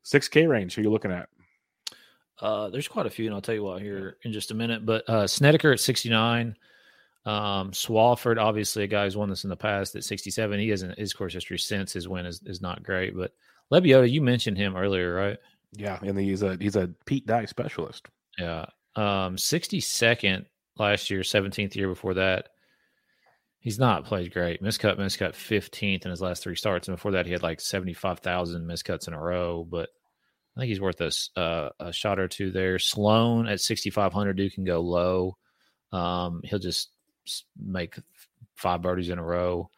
six K range. Who are you looking at? Uh, there's quite a few, and I'll tell you what here in just a minute. But uh, Snedeker at sixty-nine, um, Swafford, obviously a guy who's won this in the past at sixty-seven. He isn't his course history since his win is, is not great. But Lebiota, you mentioned him earlier, right? Yeah, and he's a he's a Pete Dye specialist. Yeah, um, sixty-second last year, seventeenth year before that. He's not played great. Miscut, miscut, fifteenth in his last three starts, and before that he had like seventy-five thousand miscuts in a row, but. I think he's worth a, uh, a shot or two there. Sloan at sixty-five hundred, Duke can go low. Um, he'll just make five birdies in a row.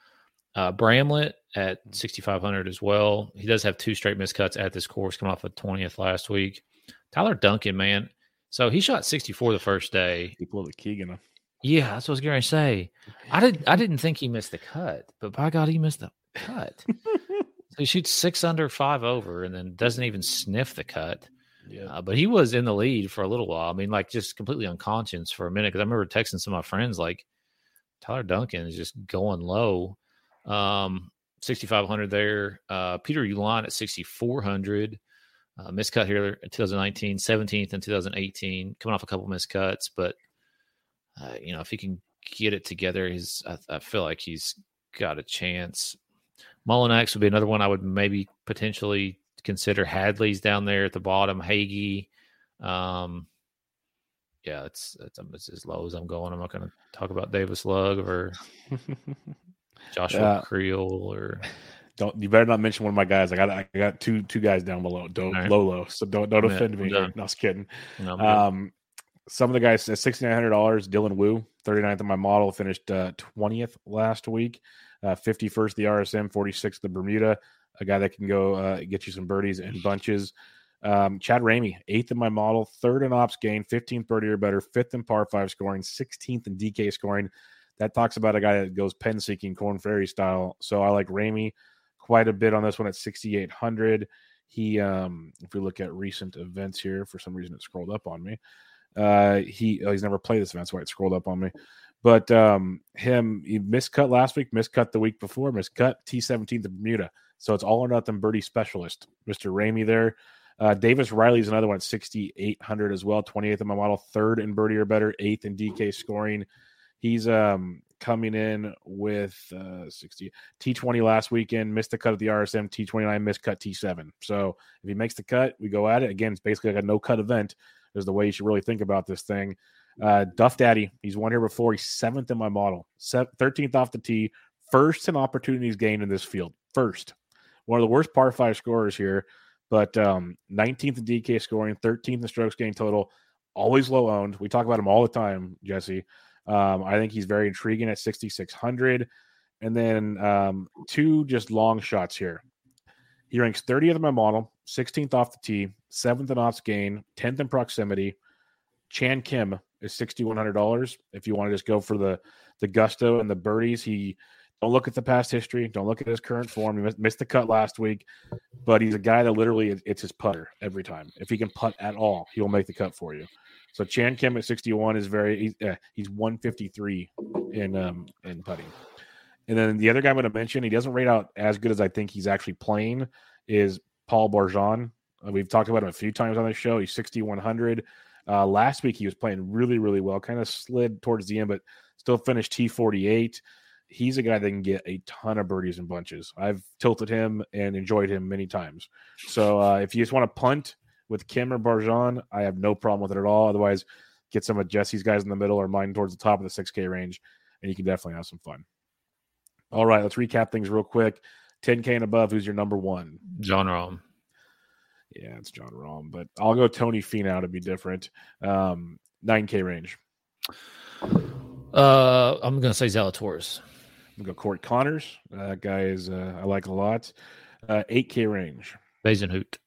Uh, Bramlett at sixty-five hundred as well. He does have two straight miscuts at this course, coming off of twentieth last week. Tyler Duncan, man. So he shot sixty-four the first day. He blew the Keegan up. Yeah, that's what I was going to say. I didn't, I didn't think he missed the cut, but by God, he missed the cut. So he shoots six under, five over, and then doesn't even sniff the cut. Yeah. Uh, but he was in the lead for a little while. I mean, like just completely unconscious for a minute. Because I remember texting some of my friends, like, Tyler Duncan is just going low. Um, sixty-five hundred there. Uh, Peter Uline at sixty-four hundred. Uh, miscut here in twenty nineteen, seventeenth in twenty eighteen. Coming off a couple miscuts. But, uh, you know, if he can get it together, he's, I, I feel like he's got a chance. Mullinax would be another one I would maybe potentially consider. Hadley's down there at the bottom. Hagee. Um, yeah, it's, it's, it's as low as I'm going. I'm not going to talk about Davis Lugg or Joshua uh, Creel or don't. You better not mention one of my guys. I got I got two two guys down below. Don't right. Lolo. So don't don't offend yeah, me. No, I was kidding. No, um, some of the guys at sixty-nine hundred dollars. Dylan Wu, thirty-ninth in my model, finished uh, twentieth last week. Uh, fifty-first, the R S M, forty-sixth, the Bermuda, a guy that can go uh, get you some birdies and bunches. Um, Chad Ramey, eighth in my model, third in ops gain, fifteenth birdie or better, fifth in par five scoring, sixteenth in D K scoring. That talks about a guy that goes pen seeking, corn fairy style. So I like Ramey quite a bit on this one at sixty-eight hundred. He, um, if we look at recent events here, for some reason it scrolled up on me. Uh, he, oh, he's never played this event, so it scrolled up on me. But um, him, he miscut last week, miscut the week before, miscut T seventeenth of Bermuda. So it's all or nothing birdie specialist, Mister Ramey there. Uh, Davis Riley is another one, sixty-eight hundred as well, twenty-eighth in my model, third in birdie or better, eighth in D K scoring. He's um, coming in with uh, sixty T twenty last weekend, missed the cut at the R S M, T twenty-nine, miscut T seven. So if he makes the cut, we go at it. Again, it's basically like a no-cut event is the way you should really think about this thing. Uh, Duff Daddy, he's won here before. He's seventh in my model, Se- thirteenth off the tee, first in opportunities gained in this field. First, one of the worst par five scorers here, but um, nineteenth in D K scoring, thirteenth in strokes gained total. Always low owned. We talk about him all the time, Jesse. Um, I think he's very intriguing at sixty-six hundred. And then um, two just long shots here. He ranks thirtieth in my model, sixteenth off the tee, seventh in ops gain, tenth in proximity. Chan Kim is sixty-one hundred dollars. If you want to just go for the the gusto and the birdies, he Don't look at the past history. Don't look at his current form. He missed the cut last week, but he's a guy that literally it's his putter every time. If he can putt at all, he'll make the cut for you. So Chan Kim at sixty-one is very he's, uh, he's one fifty-three in um in putting. And then the other guy I'm going to mention, he doesn't rate out as good as I think he's actually playing, is Paul Barjon. Uh, we've talked about him a few times on the show. He's sixty-one hundred. Uh, last week he was playing really, really well, kind of slid towards the end, but still finished T forty-eight. He's a guy that can get a ton of birdies and bunches. I've tilted him and enjoyed him many times. So uh, if you just want to punt with Kim or Barjon, I have no problem with it at all. Otherwise, get some of Jesse's guys in the middle or mine towards the top of the six K range, and you can definitely have some fun. All right, let's recap things real quick. ten K and above, who's your number one? Jon Rahm. Yeah, it's Jon Rahm, but I'll go Tony Finau to be different. Um, nine K range. Uh, I'm going to say Zalatoris. I'm going to go Corey Conners. Uh, that guy is uh, I like a lot. Uh, eight K range. Bezuidenhout.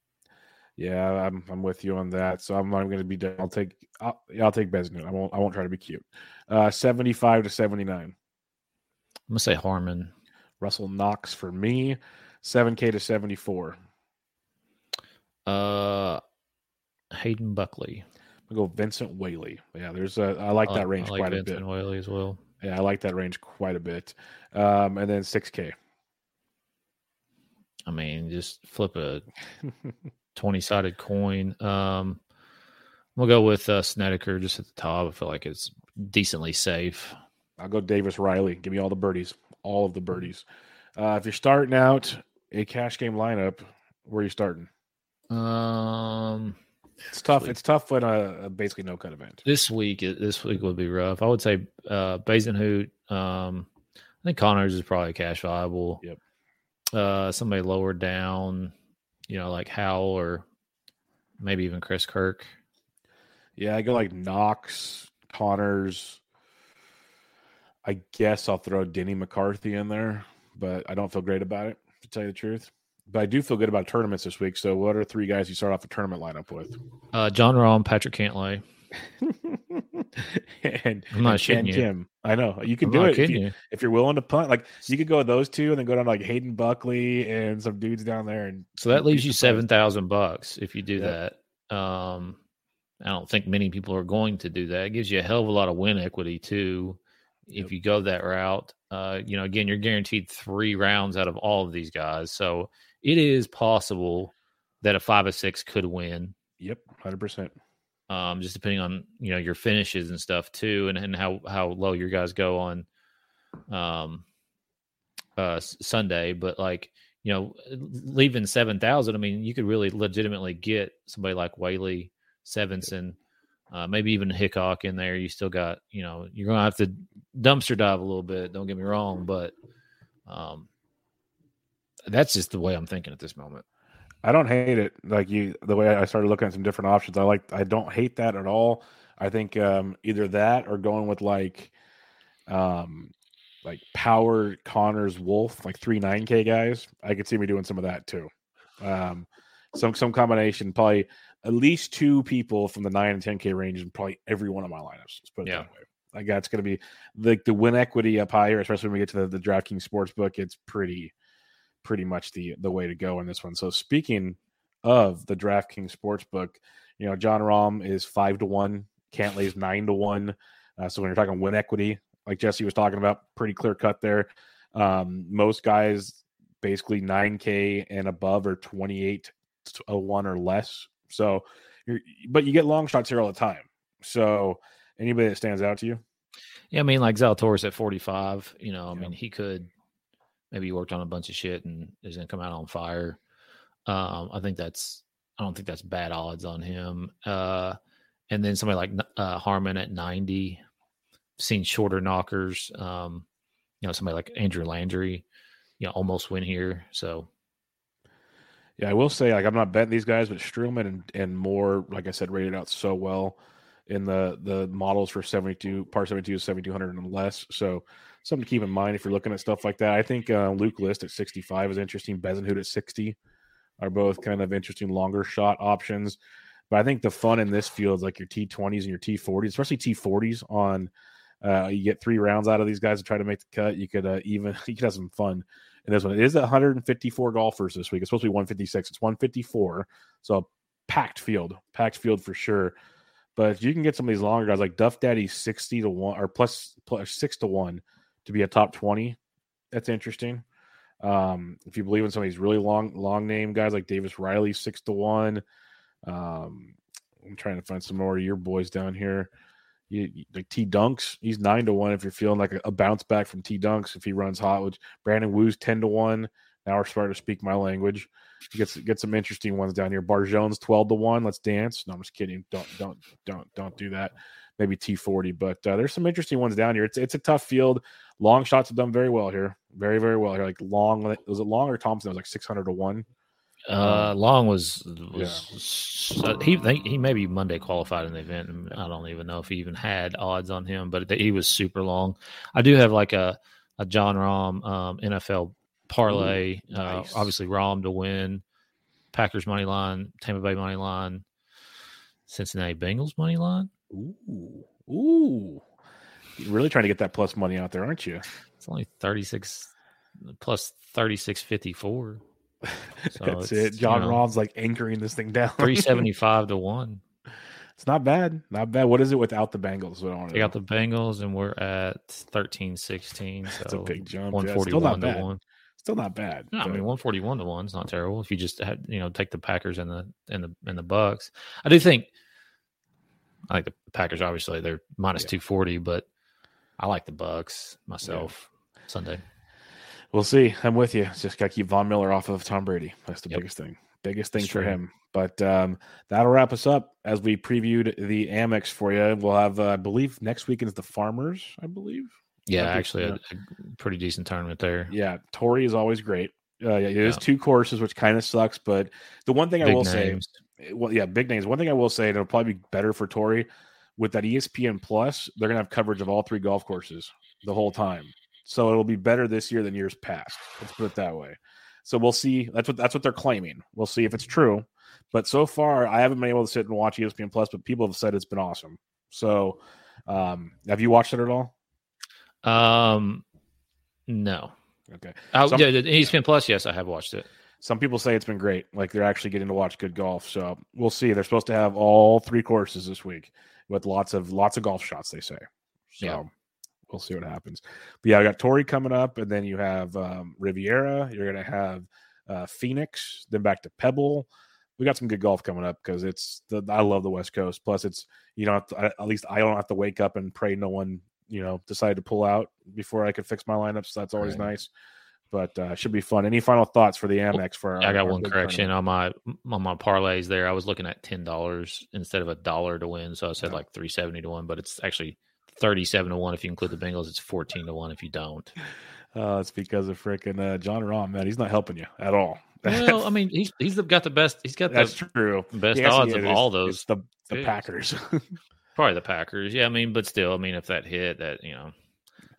Yeah, I'm I'm with you on that. So I'm not going to be done. I'll take I'll, I'll take Bezuidenhout. I won't I won't try to be cute. Uh, seventy-five to seventy-nine. I'm gonna say Harman. Russell Knox for me. seven K to seventy-four. Uh, Hayden Buckley. I'm gonna go Vincent Whaley. Yeah, there's a I like I, that range I like quite Vincent a bit. Vincent Whaley as well. Yeah, I like that range quite a bit. Um, and then six K. I mean, just flip a twenty-sided coin. Um, we'll go with uh, Snedeker just at the top. I feel like it's decently safe. I'll go Davis Riley. Give me all the birdies, all of the birdies. Uh, if you're starting out a cash game lineup, where are you starting? Um, it's tough. Week. It's tough when a, a basically no cut event. This week, this week would be rough. I would say uh, Bezuidenhout. Um, I think Conners is probably cash viable. Yep. Uh, somebody lower down, you know, like Howell or maybe even Chris Kirk. Yeah, I go like Knox, Conners. I guess I'll throw Denny McCarthy in there, but I don't feel great about it, to tell you the truth. But I do feel good about tournaments this week. So what are three guys you start off a tournament lineup with? Uh, Jon Rahm, Patrick Cantlay. and I'm not and shitting you. Kim. I know. You can I'm do it if, you, you. if you're willing to punt. Like you could go with those two and then go down to like Hayden Buckley and some dudes down there. And so that leaves you seven thousand bucks if you do yeah. that. Um, I don't think many people are going to do that. It gives you a hell of a lot of win equity too if yep. you go that route. Uh, you know, again, you're guaranteed three rounds out of all of these guys. So it is possible that a five or six could win. Yep, one hundred percent. Um, just depending on, you know, your finishes and stuff too, and, and how, how low your guys go on um, uh, Sunday. But like, you know, leaving seven thousand, I mean, you could really legitimately get somebody like Whaley, Svensson, uh, maybe even Hickok in there. You still got, you know, you're going to have to dumpster dive a little bit. Don't get me wrong, but um, that's just the way I'm thinking at this moment. I don't hate it. Like you, the way I started looking at some different options, I like, I don't hate that at all. I think um, either that or going with like, um, like Power, Conners, Wolf, like three nine K guys. I could see me doing some of that too. Um, some some combination, probably at least two people from the nine and ten K range, and probably every one of my lineups. Let's put it yeah. that way. Like that's going to be like the, the win equity up higher, especially when we get to the, the DraftKings Sportsbook. It's pretty. pretty much the the way to go in this one. So speaking of the DraftKings Sportsbook, you know, Jon Rahm is five to one, Cantlay's nine to one. Uh, so when you're talking win equity, like Jesse was talking about, pretty clear cut there. Um, most guys basically nine K and above are twenty-eight to one or less. So, you're, but you get long shots here all the time. So anybody that stands out to you? Yeah, I mean, like Zalatoris at forty-five, you know, I yeah. mean, he could. Maybe he worked on a bunch of shit and is going to come out on fire. Um, I think that's, I don't think that's bad odds on him. Uh, and then somebody like uh, Harman at ninety, seen shorter knockers. Um, you know, somebody like Andrew Landry, you know, almost win here. So, yeah, I will say, like, I'm not betting these guys, but Strelman and, and Moore, like I said, rated out so well in the, the models for seventy-two, par seventy-two is seventy-two hundred and less. So, something to keep in mind if you're looking at stuff like that. I think uh, Luke List at sixty-five is interesting. Bezuidenhout at sixty are both kind of interesting longer shot options. But I think the fun in this field is like your T twenties and your T forties, especially T forties on Uh, you get three rounds out of these guys to try to make the cut. You could uh, even you could have some fun in this one. It is one hundred fifty-four golfers this week. It's supposed to be one fifty-six. It's one fifty-four. So packed field, packed field for sure. But you can get some of these longer guys like Duff Daddy, sixty to one or plus plus six to one to be a top twenty. That's interesting. Um, if you believe in some of these really long, long name guys like Davis Riley, six to one. Um, I'm trying to find some more of your boys down here. You, you, like T Dunks, he's nine to one. If you're feeling like a, a bounce back from T Dunks, if he runs hot, which Brandon Woo's ten to one. Now we're starting to speak my language. Get get some interesting ones down here. Barjone's twelve to one. Let's dance. No, I'm just kidding. Don't don't don't don't do that. Maybe T forty, but uh, there's some interesting ones down here. It's it's a tough field. Long shots have done very well here. Very very well here. Like Long, was it Long or Thompson? It was like six hundred to one. Uh, Long was, was yeah. uh, he he maybe Monday qualified in the event. And I don't even know if he even had odds on him, but he was super long. I do have like a a Jon Rahm um, N F L parlay. Ooh, nice. uh, obviously Rahm to win, Packers money line, Tampa Bay money line, Cincinnati Bengals money line. Ooh, ooh! You're really trying to get that plus money out there, aren't you? It's only thirty-six plus thirty-six fifty-four. So that's it. John you know, Rahm's like anchoring this thing down. Three seventy-five to one. It's not bad, not bad. What is it without the Bengals? They got the Bengals, and we're at thirteen sixteen. That's so a big jump. One forty-one to one. Still not bad. No, I mean, one forty-one to one is not terrible. If you just had, you know, take the Packers and the and the and the Bucks, I do think. I like the Packers, obviously. They're minus yeah. two forty, but I like the Bucks myself yeah. Sunday. We'll see. I'm with you. Just got to keep Von Miller off of Tom Brady. That's the yep. biggest thing. Biggest thing it's for true. him. But um, that'll wrap us up as we previewed the Amex for you. We'll have, uh, I believe, next weekend is the Farmers, I believe. Yeah, I actually a, a pretty decent tournament there. Yeah, Torrey is always great. Uh, yeah, it is yeah. two courses, which kind of sucks. But the one thing Big I will names. say – Well, yeah, big names. One thing I will say, it'll probably be better for Torrey with that E S P N Plus. They're gonna have coverage of all three golf courses the whole time, so it'll be better this year than years past. Let's put it that way. So we'll see. That's what that's what they're claiming. We'll see if it's true. But so far, I haven't been able to sit and watch E S P N Plus, but people have said it's been awesome. So, um, have you watched it at all? Um, no. Okay. Oh, Some, yeah, E S P N yeah. Plus. Yes, I have watched it. Some people say it's been great. Like they're actually getting to watch good golf. So we'll see. They're supposed to have all three courses this week with lots of lots of golf shots, they say. So yeah. we'll see what happens. But yeah, I got Torrey coming up, and then you have um, Riviera. You're going to have uh, Phoenix, then back to Pebble. We got some good golf coming up because it's the, I love the West Coast. Plus, it's you don't have to, at least I don't have to wake up and pray no one you know decided to pull out before I could fix my lineup. So that's always right. nice. But uh, should be fun. Any final thoughts for the Amex? For our, I got one correction tournament. on my on my parlays there. I was looking at ten dollars instead of a dollar to win, so I said yeah. like three seventy to one. But it's actually thirty-seven to one if you include the Bengals. It's fourteen to one if you don't. Uh, it's because of freaking uh, Jon Rahm, man. He's not helping you at all. Well, I mean, he's he's got the best. He's got that's the true best yes, odds of is, all those. It's the the dudes. Packers, probably the Packers. Yeah, I mean, but still, I mean, if that hit, that you know.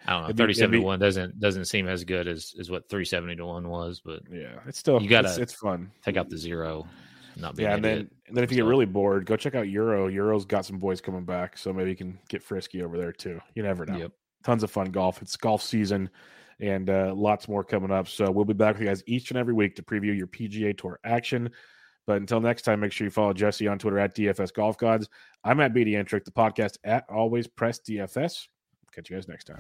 I don't know. It'd thirty-seven be, to one doesn't doesn't seem as good as, as what three seventy to one was, but yeah, it's still you gotta it's, it's fun. Take out the zero, not be yeah. An and idiot. then and then if you so. get really bored, go check out Euro. Euro's got some boys coming back, so maybe you can get frisky over there too. You never know. Yep. Tons of fun golf. It's golf season, and uh, lots more coming up. So we'll be back with you guys each and every week to preview your P G A Tour action. But until next time, make sure you follow Jesse on Twitter at D F S Golf Gods. I'm at B D N Trick. The podcast at Always Press D F S. Catch you guys next time.